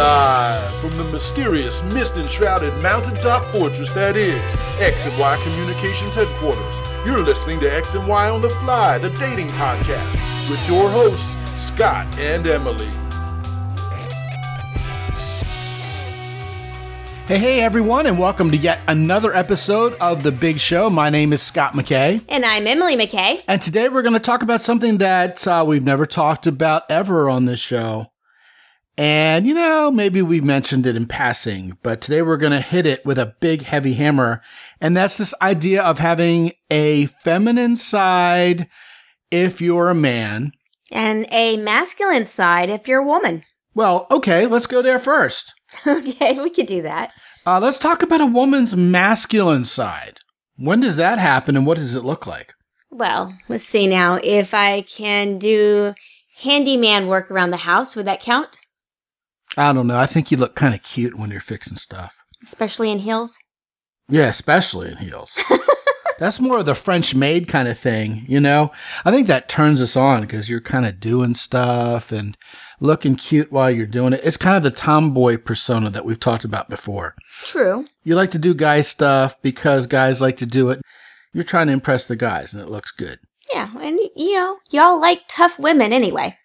Live from the mysterious, mist-enshrouded mountaintop fortress that is X and Y Communications Headquarters, you're listening to X and Y on the Fly, the dating podcast, with your hosts, Scott and Emily. Hey, everyone, and welcome to yet another episode of The Big Show. My name is Scott McKay. And I'm Emily McKay. And today we're going to talk about something that we've never talked about ever on this show. And, you know, maybe we've mentioned it in passing, but today we're going to hit it with a big, heavy hammer. And that's this idea of having a feminine side if you're a man. And a masculine side if you're a woman. Well, okay, let's go there first. Okay, we could do that. Let's talk about a woman's masculine side. When does that happen and what does it look like? Well, let's see now. If I can do handyman work around the house, would that count? I don't know. I think you look kind of cute when you're fixing stuff. Especially in heels? Yeah, especially in heels. That's more of the French maid kind of thing, you know? I think that turns us on because you're kind of doing stuff and looking cute while you're doing it. It's kind of the tomboy persona that we've talked about before. True. You like to do guy stuff because guys like to do it. You're trying to impress the guys and it looks good. Yeah, and you know, y'all like tough women anyway.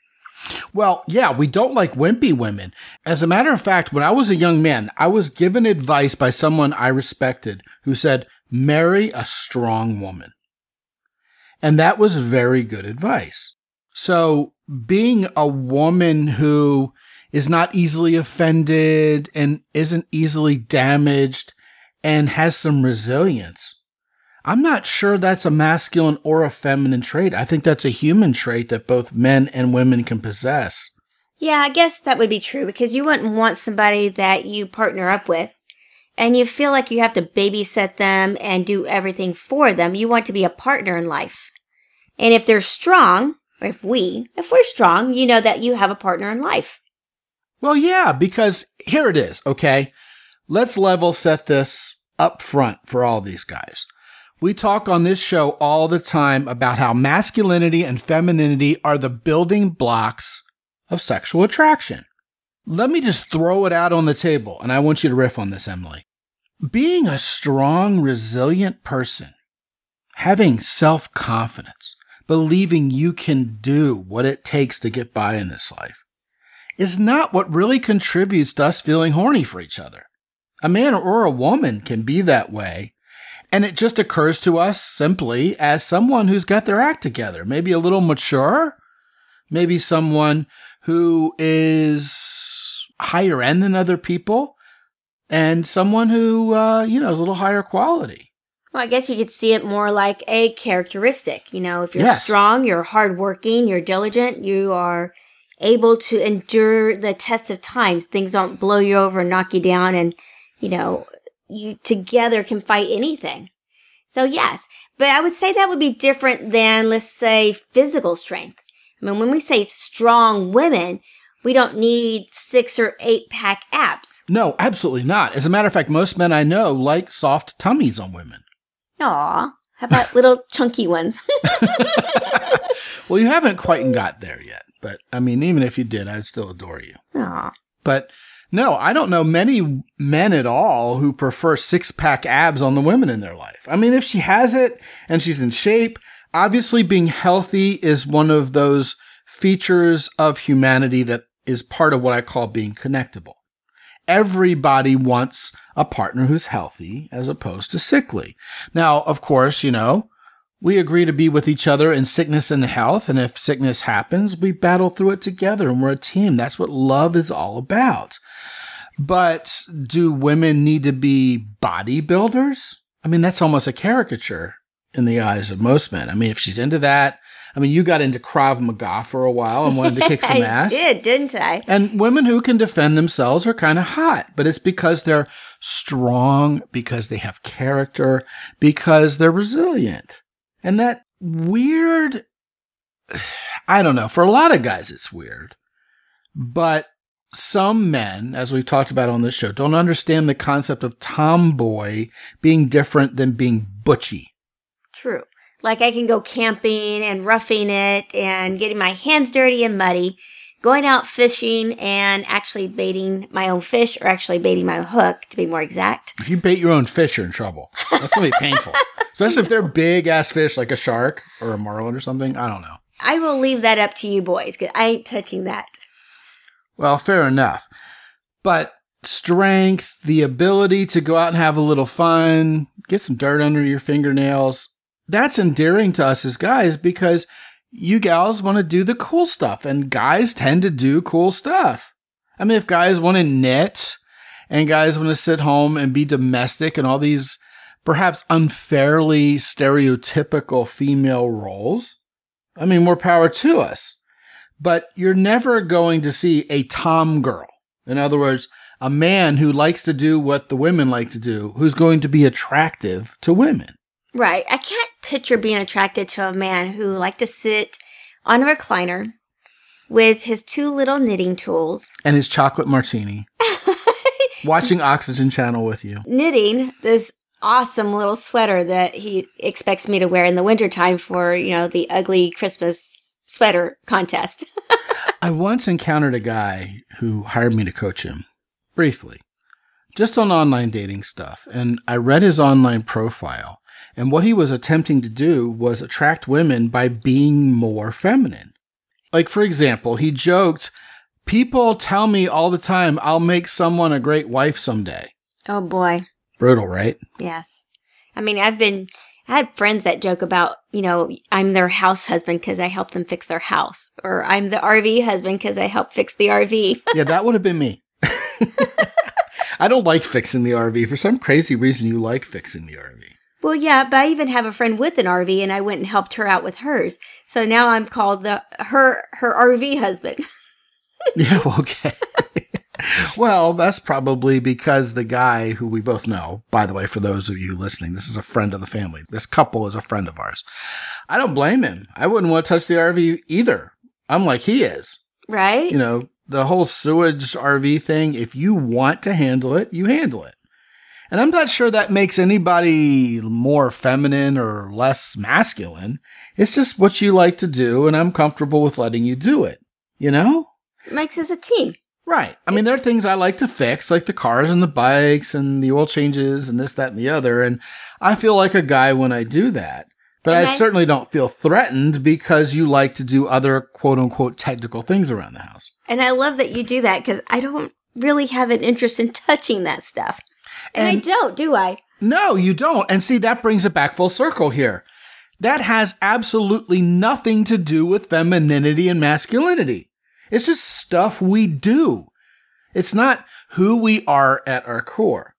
Well, yeah, we don't like wimpy women. As a matter of fact, when I was a young man, I was given advice by someone I respected who said, marry a strong woman. And that was very good advice. So being a woman who is not easily offended and isn't easily damaged and has some resilience, I'm not sure that's a masculine or a feminine trait. I think that's a human trait that both men and women can possess. Yeah, I guess that would be true because you wouldn't want somebody that you partner up with and you feel like you have to babysit them and do everything for them. You want to be a partner in life. And if they're strong, or if we're strong, you know that you have a partner in life. Well, yeah, because here it is, okay? Let's level set this up front for all these guys. We talk on this show all the time about how masculinity and femininity are the building blocks of sexual attraction. Let me just throw it out on the table, and I want you to riff on this, Emily. Being a strong, resilient person, having self-confidence, believing you can do what it takes to get by in this life, is not what really contributes to us feeling horny for each other. A man or a woman can be that way. And it just occurs to us simply as someone who's got their act together, maybe a little mature, maybe someone who is higher end than other people, and someone who, is a little higher quality. Well, I guess you could see it more like a characteristic. You know, if you're strong, you're hardworking, you're diligent, you are able to endure the test of times. Things don't blow you over and knock you down and, you know, you together can fight anything. So yes, but I would say that would be different than, let's say, physical strength. I mean, when we say strong women, we don't need 6 or 8-pack abs. No, absolutely not. As a matter of fact, most men I know like soft tummies on women. Aw, how about little chunky ones? Well, you haven't quite got there yet, but I mean, even if you did, I'd still adore you. Aw. But no, I don't know many men at all who prefer 6-pack abs on the women in their life. I mean, if she has it and she's in shape, obviously being healthy is one of those features of humanity that is part of what I call being connectable. Everybody wants a partner who's healthy as opposed to sickly. Now, of course, you know, we agree to be with each other in sickness and health, and if sickness happens, we battle through it together, and we're a team. That's what love is all about. But do women need to be bodybuilders? I mean, that's almost a caricature in the eyes of most men. I mean, if she's into that, I mean, you got into Krav Maga for a while and wanted to kick some ass. I did, didn't I? And women who can defend themselves are kind of hot, but it's because they're strong, because they have character, because they're resilient. And that weird, I don't know, for a lot of guys it's weird, but some men, as we've talked about on this show, don't understand the concept of tomboy being different than being butchy. True. Like I can go camping and roughing it and getting my hands dirty and muddy, going out fishing and actually baiting my own fish, or actually baiting my own hook, to be more exact. If you bait your own fish, you're in trouble. That's going to be painful. Especially if they're big-ass fish like a shark or a marlin or something. I don't know. I will leave that up to you boys, because I ain't touching that. Well, fair enough. But strength, the ability to go out and have a little fun, get some dirt under your fingernails, that's endearing to us as guys, because you gals want to do the cool stuff, and guys tend to do cool stuff. I mean, if guys want to knit and guys want to sit home and be domestic and all these perhaps unfairly stereotypical female roles, I mean, more power to us. But you're never going to see a tom girl. In other words, a man who likes to do what the women like to do, who's going to be attractive to women. Right. I can't picture being attracted to a man who liked to sit on a recliner with his two little knitting tools. And his chocolate martini. Watching Oxygen Channel with you. Knitting this awesome little sweater that he expects me to wear in the wintertime for, you know, the ugly Christmas sweater contest. I once encountered a guy who hired me to coach him. Briefly. Just on online dating stuff. And I read his online profile. And what he was attempting to do was attract women by being more feminine. Like, for example, he joked, people tell me all the time, I'll make someone a great wife someday. Oh, boy. Brutal, right? Yes. I mean, I had friends that joke about, you know, I'm their house husband because I helped them fix their house. Or I'm the RV husband because I helped fix the RV. Yeah, that would have been me. I don't like fixing the RV. For some crazy reason, you like fixing the RV. Well, yeah, but I even have a friend with an RV, and I went and helped her out with hers. So now I'm called her RV husband. Yeah, okay. Well, that's probably because the guy who we both know, by the way, for those of you listening, this is a friend of the family. This couple is a friend of ours. I don't blame him. I wouldn't want to touch the RV either. I'm like he is. Right? You know, the whole sewage RV thing, if you want to handle it, you handle it. And I'm not sure that makes anybody more feminine or less masculine. It's just what you like to do, and I'm comfortable with letting you do it, you know? It makes us a team. Right. I mean, there are things I like to fix, like the cars and the bikes and the oil changes and this, that, and the other, and I feel like a guy when I do that. But I certainly don't feel threatened because you like to do other quote-unquote technical things around the house. And I love that you do that because I don't really have an interest in touching that stuff. And I don't, do I? No, you don't. And see, that brings it back full circle here. That has absolutely nothing to do with femininity and masculinity. It's just stuff we do. It's not who we are at our core.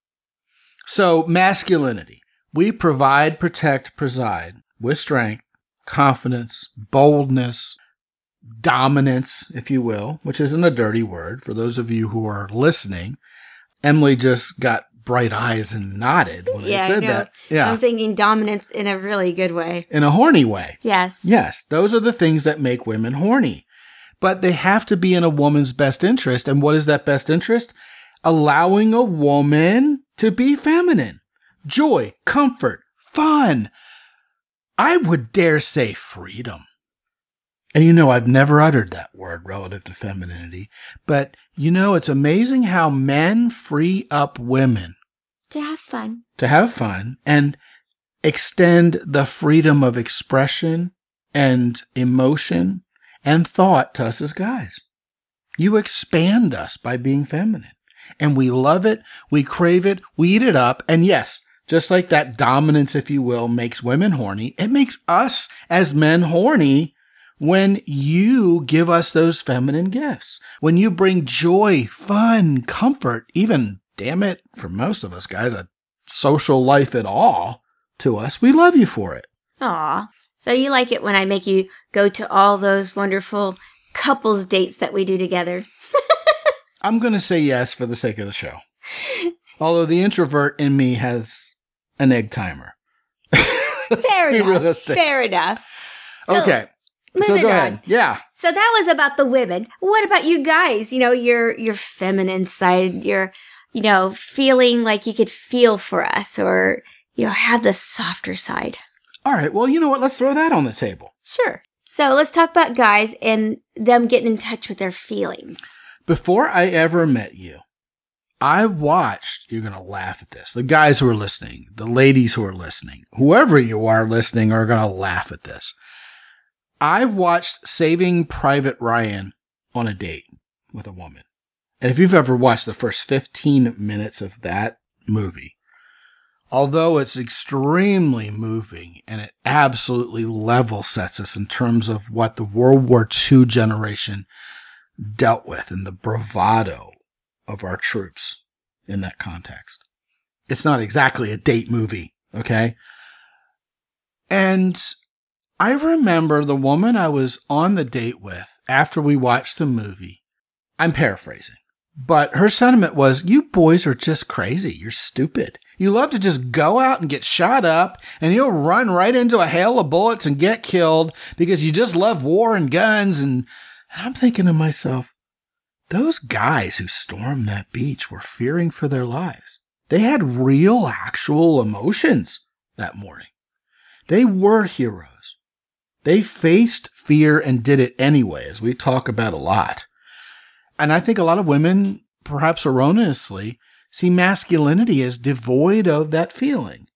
So masculinity, we provide, protect, preside with strength, confidence, boldness, dominance, if you will, which isn't a dirty word for those of you who are listening. Emily just got bright eyes and nodded when I said that. Yeah, I'm thinking dominance in a really good way. In a horny way. Yes. Yes. Those are the things that make women horny. But they have to be in a woman's best interest. And what is that best interest? Allowing a woman to be feminine. Joy, comfort, fun. I would dare say freedom. And you know, I've never uttered that word relative to femininity, but you know, it's amazing how men free up women. To have fun and extend the freedom of expression and emotion and thought to us as guys. You expand us by being feminine, and we love it. We crave it. We eat it up. And yes, just like that dominance, if you will, makes women horny, it makes us as men horny. When you give us those feminine gifts, when you bring joy, fun, comfort, even, damn it, for most of us guys, a social life at all to us, we love you for it. Aw. So you like it when I make you go to all those wonderful couples dates that we do together. I'm going to say yes for the sake of the show. Although the introvert in me has an egg timer. Fair enough. Okay. Moving go ahead. Yeah. So that was about the women. What about you guys? You know, your feminine side, your, you know, feeling like you could feel for us, or, you know, have the softer side. All right. Well, you know what? Let's throw that on the table. Sure. So let's talk about guys and them getting in touch with their feelings. Before I ever met you, I watched, you're going to laugh at this, the guys who are listening, the ladies who are listening, whoever you are listening are going to laugh at this. I watched Saving Private Ryan on a date with a woman. And if you've ever watched the first 15 minutes of that movie, although it's extremely moving and it absolutely level sets us in terms of what the World War II generation dealt with and the bravado of our troops in that context. It's not exactly a date movie, okay? And I remember the woman I was on the date with after we watched the movie, I'm paraphrasing, but her sentiment was, you boys are just crazy. You're stupid. You love to just go out and get shot up and you'll run right into a hail of bullets and get killed because you just love war and guns. And I'm thinking to myself, those guys who stormed that beach were fearing for their lives. They had real, actual emotions that morning. They were heroes. They faced fear and did it anyway, as we talk about a lot. And I think a lot of women, perhaps erroneously, see masculinity as devoid of that feeling.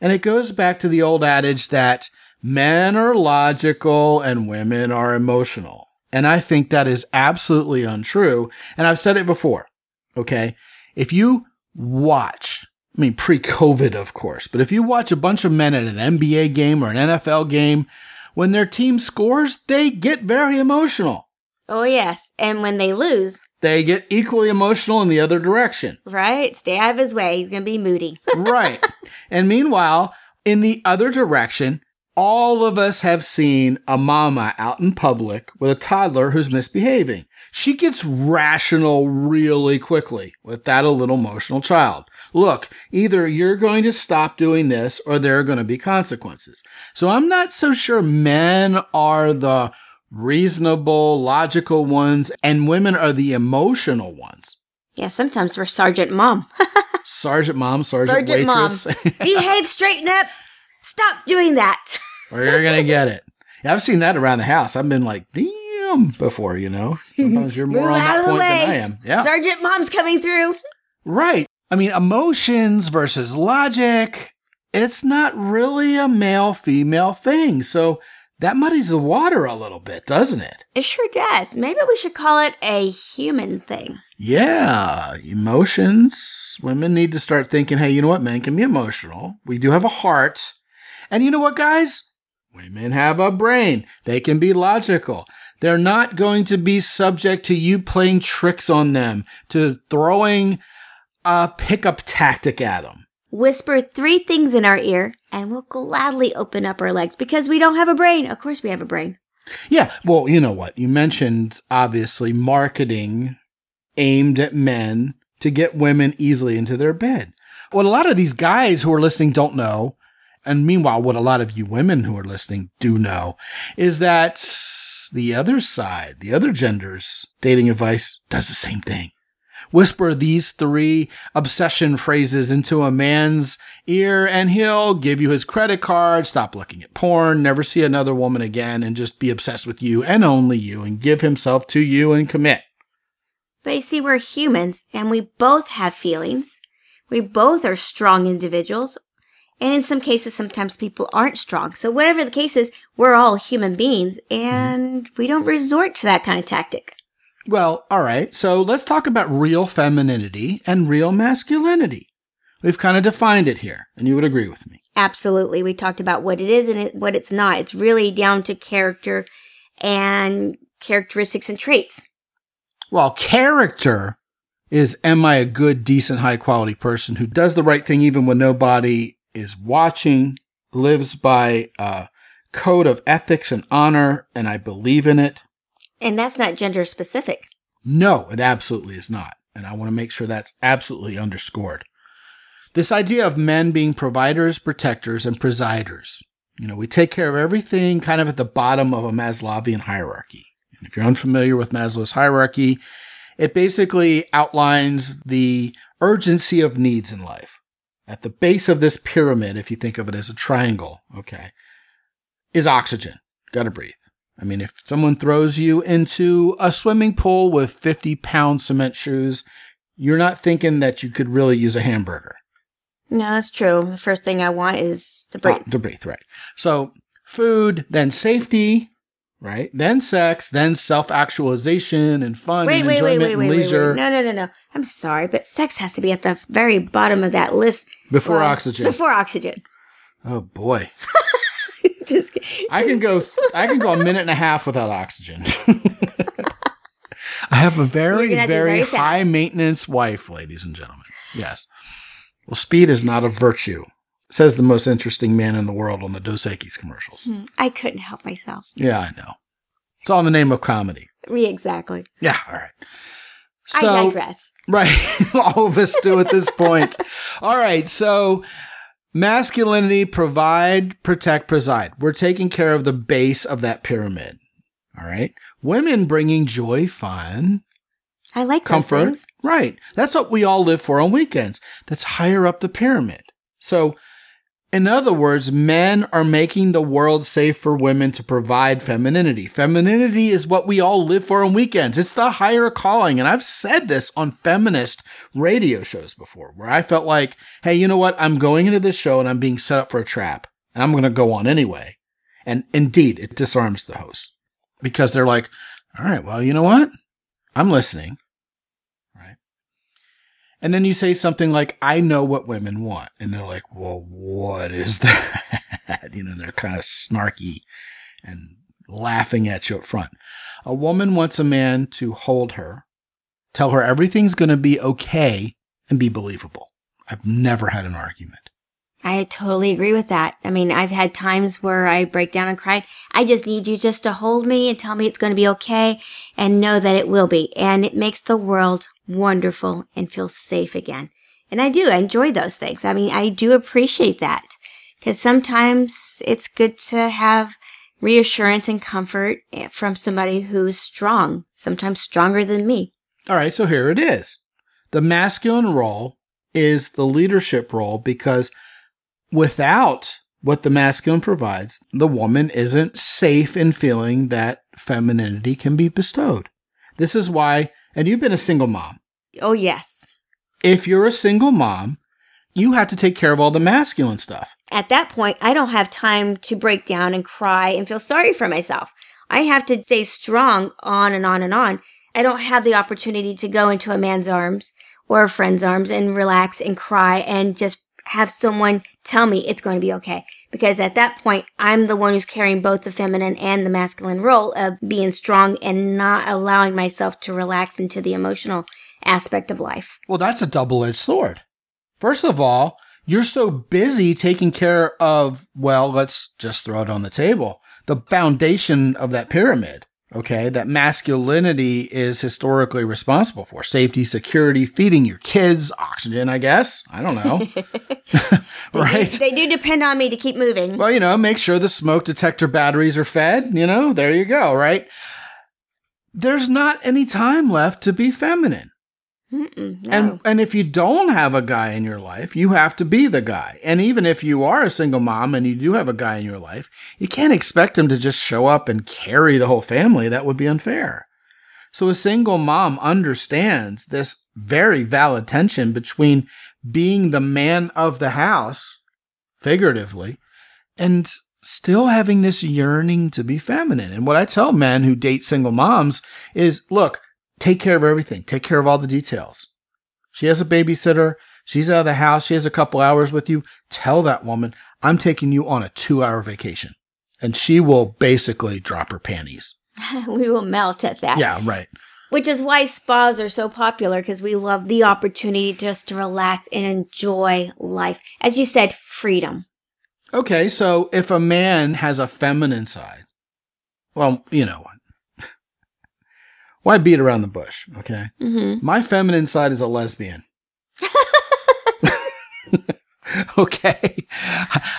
And it goes back to the old adage that men are logical and women are emotional. And I think that is absolutely untrue. And I've said it before, okay? If you watch, I mean, pre-COVID, of course, but if you watch a bunch of men at an NBA game or an NFL game, when their team scores, they get very emotional. Oh, yes. And when they lose, they get equally emotional in the other direction. Right. Stay out of his way. He's going to be moody. Right. And meanwhile, in the other direction, all of us have seen a mama out in public with a toddler who's misbehaving. She gets rational really quickly with that little emotional child. Look, either you're going to stop doing this or there are going to be consequences. So I'm not so sure men are the reasonable, logical ones and women are the emotional ones. Yeah, sometimes we're Sergeant Mom. Sergeant Mom, Sergeant Waitress. Mom. Behave, straighten up. Stop doing that. Or you're going to get it. Yeah, I've seen that around the house. I've been like, damn, before, you know. Sometimes you're more on that point than I am. Yeah. Sergeant Mom's coming through. Right. I mean, emotions versus logic. It's not really a male-female thing. So that muddies the water a little bit, doesn't it? It sure does. Maybe we should call it a human thing. Yeah. Emotions. Women need to start thinking, hey, you know what? Men can be emotional. We do have a heart. And you know what, guys? Women have a brain. They can be logical. They're not going to be subject to you playing tricks on them, to throwing a pickup tactic at them. Whisper three things in our ear, and we'll gladly open up our legs because we don't have a brain. Of course we have a brain. Yeah. Well, you know what? You mentioned, obviously, marketing aimed at men to get women easily into their bed. What a lot of these guys who are listening don't know, and meanwhile, what a lot of you women who are listening do know is that the other side, the other gender's dating advice does the same thing. Whisper these three obsession phrases into a man's ear and he'll give you his credit card, stop looking at porn, never see another woman again, and just be obsessed with you and only you and give himself to you and commit. But you see, we're humans and we both have feelings. We both are strong individuals. And in some cases, sometimes people aren't strong. So whatever the case is, we're all human beings, and we don't resort to that kind of tactic. Well, all right. So let's talk about real femininity and real masculinity. We've kind of defined it here, and you would agree with me. Absolutely. We talked about what it is and what it's not. It's really down to character and characteristics and traits. Well, character is, am I a good, decent, high-quality person who does the right thing even when nobody is watching, lives by a code of ethics and honor, and I believe in it. And that's not gender specific. No, it absolutely is not. And I want to make sure that's absolutely underscored. This idea of men being providers, protectors, and presiders. You know, we take care of everything kind of at the bottom of a Maslowian hierarchy. And if you're unfamiliar with Maslow's hierarchy, it basically outlines the urgency of needs in life. At the base of this pyramid, if you think of it as a triangle, okay, is oxygen. Got to breathe. I mean, if someone throws you into a swimming pool with 50-pound cement shoes, you're not thinking that you could really use a hamburger. No, that's true. The first thing I want is to breathe. To breathe, right. So food, then safety, right? Then sex, then self-actualization and fun and enjoyment and leisure. No. I'm sorry, but sex has to be at the very bottom of that list. Before oxygen. Before oxygen. Oh, boy. Just kidding. I can go a minute and a half without oxygen. I have a very, very high maintenance wife, ladies and gentlemen. Yes. Well, speed is not a virtue, says the most interesting man in the world on the Dos Equis commercials. I couldn't help myself. Yeah, I know. It's all in the name of comedy. Exactly. Yeah, all right. So, I digress. Right. All of us do at this point. All right, so masculinity, provide, protect, preside. We're taking care of the base of that pyramid. All right. Women bringing joy, fun. I like comfort. Those things. Right. That's what we all live for on weekends. That's higher up the pyramid. So, in other words, men are making the world safe for women to provide femininity. Femininity is what we all live for on weekends. It's the higher calling. And I've said this on feminist radio shows before, where I felt like, hey, you know what? I'm going into this show and I'm being set up for a trap. And I'm going to go on anyway. And indeed, it disarms the host. Because they're like, all right, well, you know what? I'm listening. And then you say something like, I know what women want. And they're like, well, what is that? You know, they're kind of snarky and laughing at you up front. A woman wants a man to hold her, tell her everything's going to be okay, and be believable. I've never had an argument. I totally agree with that. I mean, I've had times where I break down and cry. I just need you just to hold me and tell me it's going to be okay and know that it will be. And it makes the world wonderful and feel safe again. And I do. I enjoy those things. I mean, I do appreciate that because sometimes it's good to have reassurance and comfort from somebody who's strong, sometimes stronger than me. All right. So here it is. The masculine role is the leadership role because without what the masculine provides, the woman isn't safe in feeling that femininity can be bestowed. This is why, and you've been a single mom. Oh, yes. If you're a single mom, you have to take care of all the masculine stuff. At that point, I don't have time to break down and cry and feel sorry for myself. I have to stay strong on and on and on. I don't have the opportunity to go into a man's arms or a friend's arms and relax and cry and just have someone tell me it's going to be okay. Because at that point, I'm the one who's carrying both the feminine and the masculine role of being strong and not allowing myself to relax into the emotional aspect of life. Well, that's a double-edged sword. First of all, you're so busy taking care of, well, let's just throw it on the table, the foundation of that pyramid, okay, that masculinity is historically responsible for. Safety, security, feeding your kids, oxygen, I guess. I don't know. Right? They do depend on me to keep moving. Well, you know, make sure the smoke detector batteries are fed. You know, there you go, right? There's not any time left to be feminine. No. And if you don't have a guy in your life, you have to be the guy. And even if you are a single mom and you do have a guy in your life, you can't expect him to just show up and carry the whole family. That would be unfair. So a single mom understands this very valid tension between being the man of the house, figuratively, and still having this yearning to be feminine. And what I tell men who date single moms is, look, take care of everything. Take care of all the details. She has a babysitter. She's out of the house. She has a couple hours with you. Tell that woman, I'm taking you on a 2-hour vacation. And she will basically drop her panties. We will melt at that. Yeah, right. Which is why spas are so popular, because we love the opportunity just to relax and enjoy life. As you said, freedom. Okay, so if a man has a feminine side, well, you know what? Why beat around the bush, okay? Mm-hmm. My feminine side is a lesbian. Okay?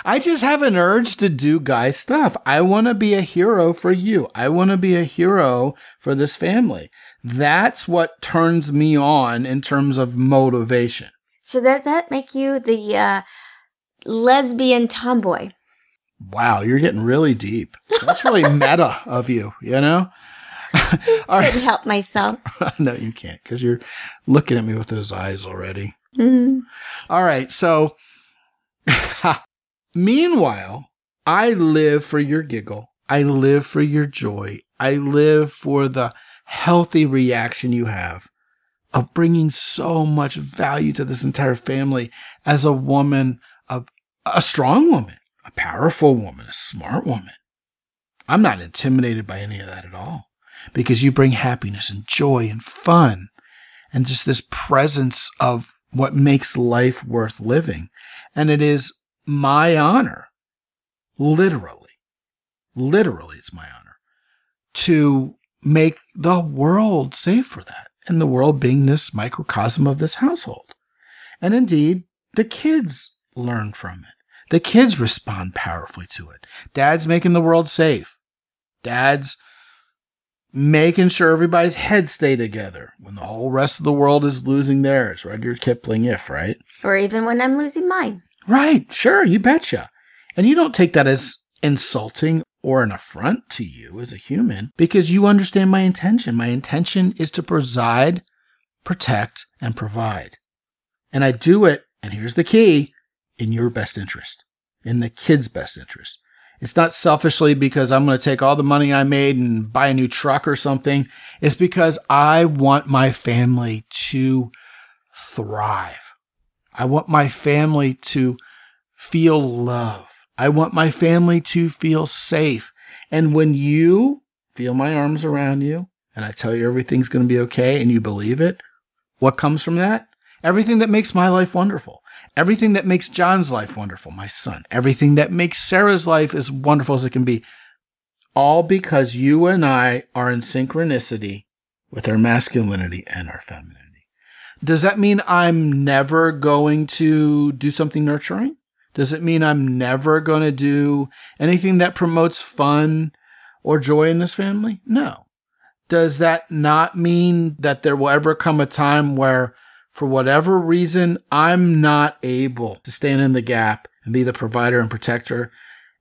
I just have an urge to do guy stuff. I want to be a hero for you. I want to be a hero for this family. That's what turns me on in terms of motivation. So that make you the lesbian tomboy? Wow, you're getting really deep. That's really meta of you, you know? I couldn't help myself. No, you can't, because you're looking at me with those eyes already. Mm-hmm. All right, so meanwhile, I live for your giggle. I live for your joy. I live for the healthy reaction you have of bringing so much value to this entire family as a woman, a strong woman, a powerful woman, a smart woman. I'm not intimidated by any of that at all, because you bring happiness and joy and fun and just this presence of what makes life worth living. And it is my honor, literally it's my honor, to make the world safe for that, and the world being this microcosm of this household. And indeed, the kids learn from it. The kids respond powerfully to it. Dad's making the world safe. Dad's making sure everybody's heads stay together when the whole rest of the world is losing theirs. Rudyard Kipling, right? Or even when I'm losing mine. Right. Sure. You betcha. And you don't take that as insulting or an affront to you as a human, because you understand my intention. My intention is to preside, protect, and provide. And I do it, and here's the key, in your best interest, in the kids' best interest. It's not selfishly because I'm going to take all the money I made and buy a new truck or something. It's because I want my family to thrive. I want my family to feel love. I want my family to feel safe. And when you feel my arms around you and I tell you everything's going to be okay and you believe it, what comes from that? Everything that makes my life wonderful. Everything that makes John's life wonderful, my son. Everything that makes Sarah's life as wonderful as it can be. All because you and I are in synchronicity with our masculinity and our femininity. Does that mean I'm never going to do something nurturing? Does it mean I'm never going to do anything that promotes fun or joy in this family? No. Does that not mean that there will ever come a time where, for whatever reason, I'm not able to stand in the gap and be the provider and protector,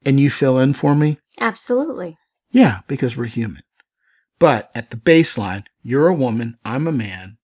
and you fill in for me? Absolutely. Yeah, because we're human. But at the baseline, you're a woman, I'm a man.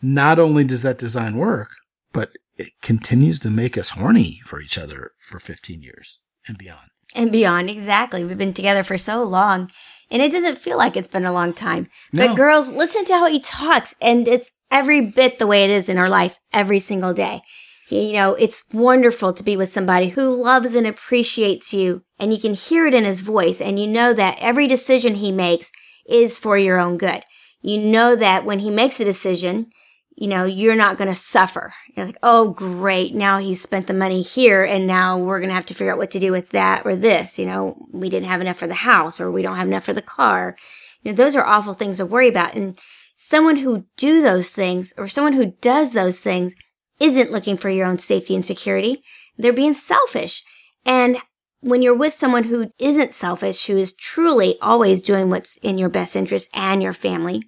Not only does that design work, but it continues to make us horny for each other for 15 years and beyond. And beyond, exactly. We've been together for so long, and it doesn't feel like it's been a long time. No. But girls, listen to how he talks, and it's every bit the way it is in our life every single day. You know, it's wonderful to be with somebody who loves and appreciates you, and you can hear it in his voice, and you know that every decision he makes is for your own good. You know that when he makes a decision, you know, you're not going to suffer. You're like, oh, great. Now he's spent the money here, and now we're going to have to figure out what to do with that or this. You know, we didn't have enough for the house, or we don't have enough for the car. You know, those are awful things to worry about. And someone who do those things, or someone who does those things, isn't looking for your own safety and security. They're being selfish. And when you're with someone who isn't selfish, who is truly always doing what's in your best interest and your family,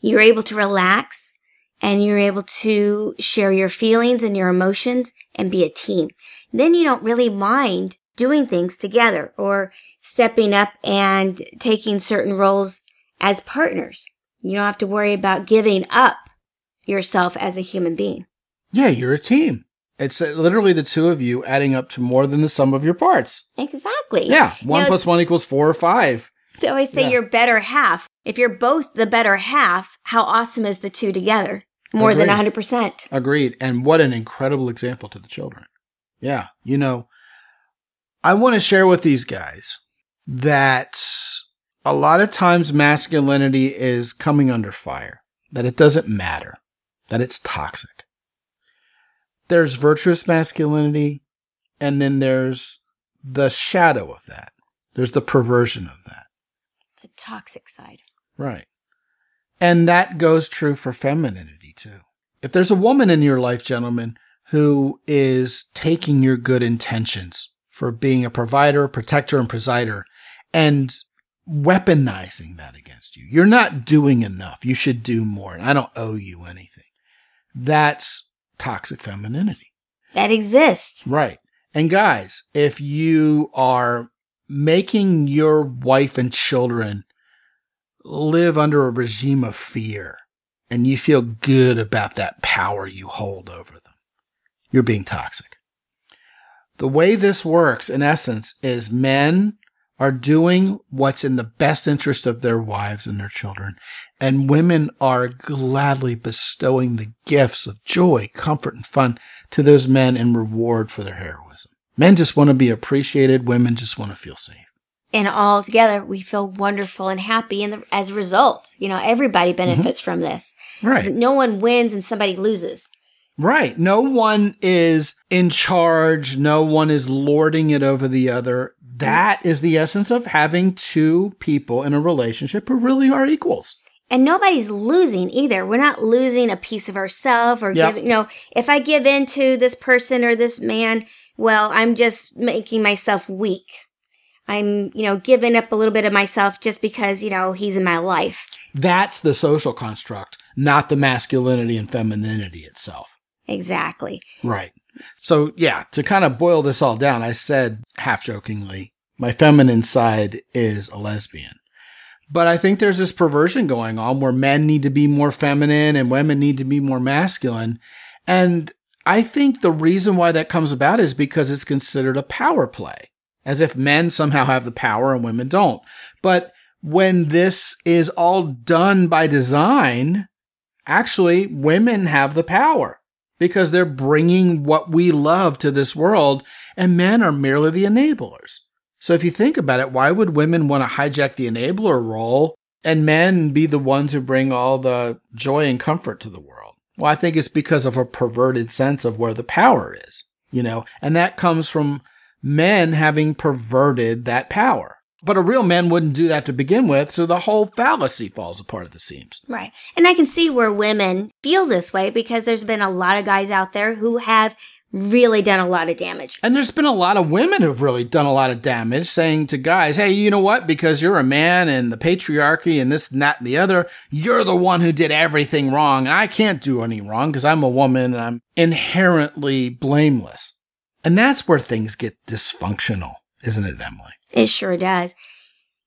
you're able to relax. And you're able to share your feelings and your emotions and be a team. Then you don't really mind doing things together or stepping up and taking certain roles as partners. You don't have to worry about giving up yourself as a human being. Yeah, you're a team. It's literally the two of you adding up to more than the sum of your parts. Exactly. Yeah, 1 plus 1 equals 4 or 5. They always say you're better half. If you're both the better half, how awesome is the two together? More Agreed. Than 100%. Agreed. And what an incredible example to the children. Yeah. You know, I want to share with these guys that a lot of times masculinity is coming under fire, that it doesn't matter, that it's toxic. There's virtuous masculinity, and then there's the shadow of that. There's the perversion of that. The toxic side. Right. And that goes true for femininity too. If there's a woman in your life, gentlemen, who is taking your good intentions for being a provider, protector, and presider, and weaponizing that against you, you're not doing enough. You should do more. And I don't owe you anything. That's toxic femininity. That exists. Right. And guys, if you are making your wife and children live under a regime of fear, and you feel good about that power you hold over them, you're being toxic. The way this works, in essence, is men are doing what's in the best interest of their wives and their children, and women are gladly bestowing the gifts of joy, comfort, and fun to those men in reward for their heroism. Men just want to be appreciated. Women just want to feel safe. And all together, we feel wonderful and happy, and as a result, you know, everybody benefits from this. Right. No one wins and somebody loses. Right. No one is in charge. No one is lording it over the other. That is the essence of having two people in a relationship who really are equals. And nobody's losing either. We're not losing a piece of ourselves or giving, you know, if I give in to this person or this man, well, I'm just making myself weak. I'm, you know, giving up a little bit of myself just because, you know, he's in my life. That's the social construct, not the masculinity and femininity itself. Exactly. Right. So, yeah, to kind of boil this all down, I said half-jokingly, my feminine side is a lesbian. But I think there's this perversion going on where men need to be more feminine and women need to be more masculine. And I think the reason why that comes about is because it's considered a power play, as if men somehow have the power and women don't. But when this is all done by design, actually, women have the power, because they're bringing what we love to this world, and men are merely the enablers. So if you think about it, why would women want to hijack the enabler role and men be the ones who bring all the joy and comfort to the world? Well, I think it's because of a perverted sense of where the power is, you know, and that comes from men having perverted that power. But a real man wouldn't do that to begin with, so the whole fallacy falls apart at the seams. Right. And I can see where women feel this way, because there's been a lot of guys out there who have really done a lot of damage. And there's been a lot of women who've really done a lot of damage, saying to guys, hey, you know what? Because you're a man and the patriarchy and this and that and the other, you're the one who did everything wrong, and I can't do any wrong because I'm a woman and I'm inherently blameless. And that's where things get dysfunctional, isn't it, Emily? It sure does.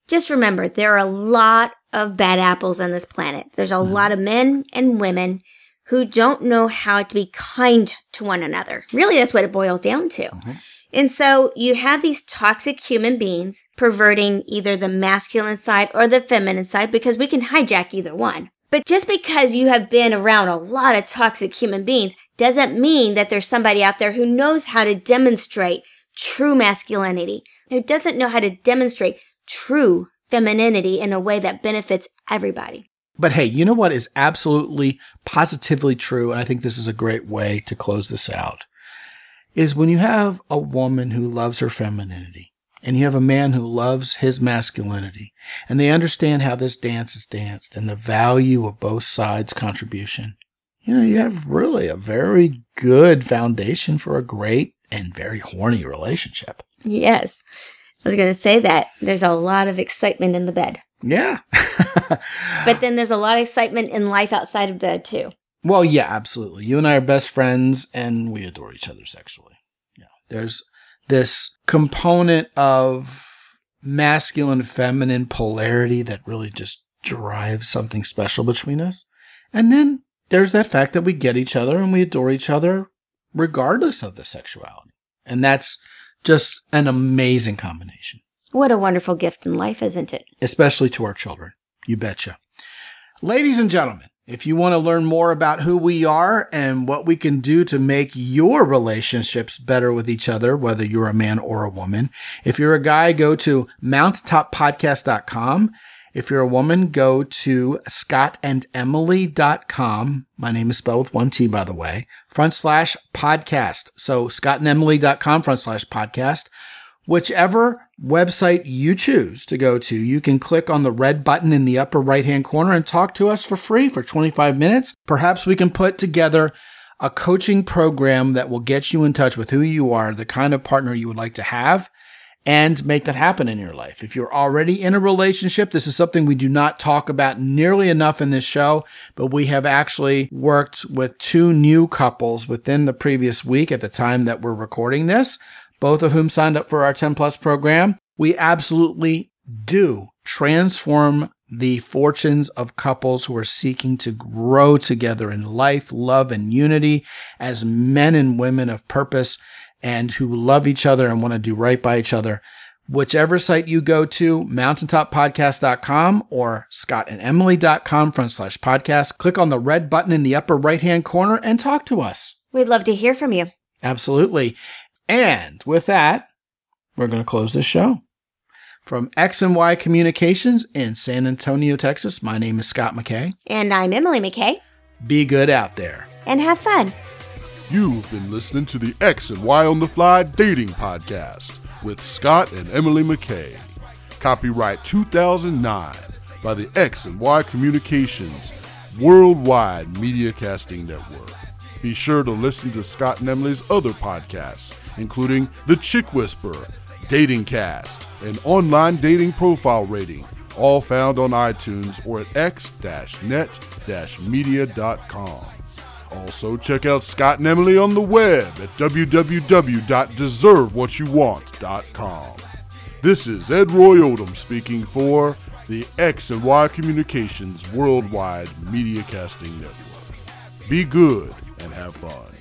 Just remember, there are a lot of bad apples on this planet. There's a lot of men and women who don't know how to be kind to one another. Really, that's what it boils down to. Mm-hmm. And so you have these toxic human beings perverting either the masculine side or the feminine side, because we can hijack either one. But just because you have been around a lot of toxic human beings doesn't mean that there's somebody out there who knows how to demonstrate true masculinity, who doesn't know how to demonstrate true femininity in a way that benefits everybody. But hey, you know what is absolutely positively true, and I think this is a great way to close this out, is when you have a woman who loves her femininity and you have a man who loves his masculinity, and they understand how this dance is danced and the value of both sides' contribution, you know, you have really a very good foundation for a great and very horny relationship. Yes. I was going to say that. There's a lot of excitement in the bed. Yeah. But then there's a lot of excitement in life outside of bed, too. Well, yeah, absolutely. You and I are best friends, and we adore each other sexually. Yeah. There's this component of masculine and feminine polarity that really just drives something special between us. And then there's that fact that we get each other and we adore each other regardless of the sexuality. And that's just an amazing combination. What a wonderful gift in life, isn't it? Especially to our children. You betcha. Ladies and gentlemen, if you want to learn more about who we are and what we can do to make your relationships better with each other, whether you're a man or a woman, if you're a guy, go to mountaintoppodcast.com. If you're a woman, go to scottandemily.com. My name is spelled with one T, by the way, /podcast. So scottandemily.com /podcast. Whichever website you choose to go to, you can click on the red button in the upper right-hand corner and talk to us for free for 25 minutes. Perhaps we can put together a coaching program that will get you in touch with who you are, the kind of partner you would like to have, and make that happen in your life. If you're already in a relationship, this is something we do not talk about nearly enough in this show, but we have actually worked with two new couples within the previous week at the time that we're recording this, both of whom signed up for our 10 Plus program. We absolutely do transform the fortunes of couples who are seeking to grow together in life, love, and unity as men and women of purpose and who love each other and want to do right by each other. Whichever site you go to, mountaintoppodcast.com or scottandemily.com /podcast, click on the red button in the upper right-hand corner and talk to us. We'd love to hear from you. Absolutely. And with that, we're going to close this show. From X and Y Communications in San Antonio, Texas, my name is Scott McKay. And I'm Emily McKay. Be good out there. And have fun. You've been listening to the X and Y on the Fly Dating Podcast with Scott and Emily McKay. Copyright 2009 by the X and Y Communications Worldwide Media Casting Network. Be sure to listen to Scott and Emily's other podcasts, including The Chick Whisper, Dating Cast, and Online Dating Profile Rating, all found on iTunes or at x-net-media.com. Also, check out Scott and Emily on the web at www.deservewhatyouwant.com. This is Ed Roy Odom speaking for the X and Y Communications Worldwide Media Casting Network. Be good and have fun.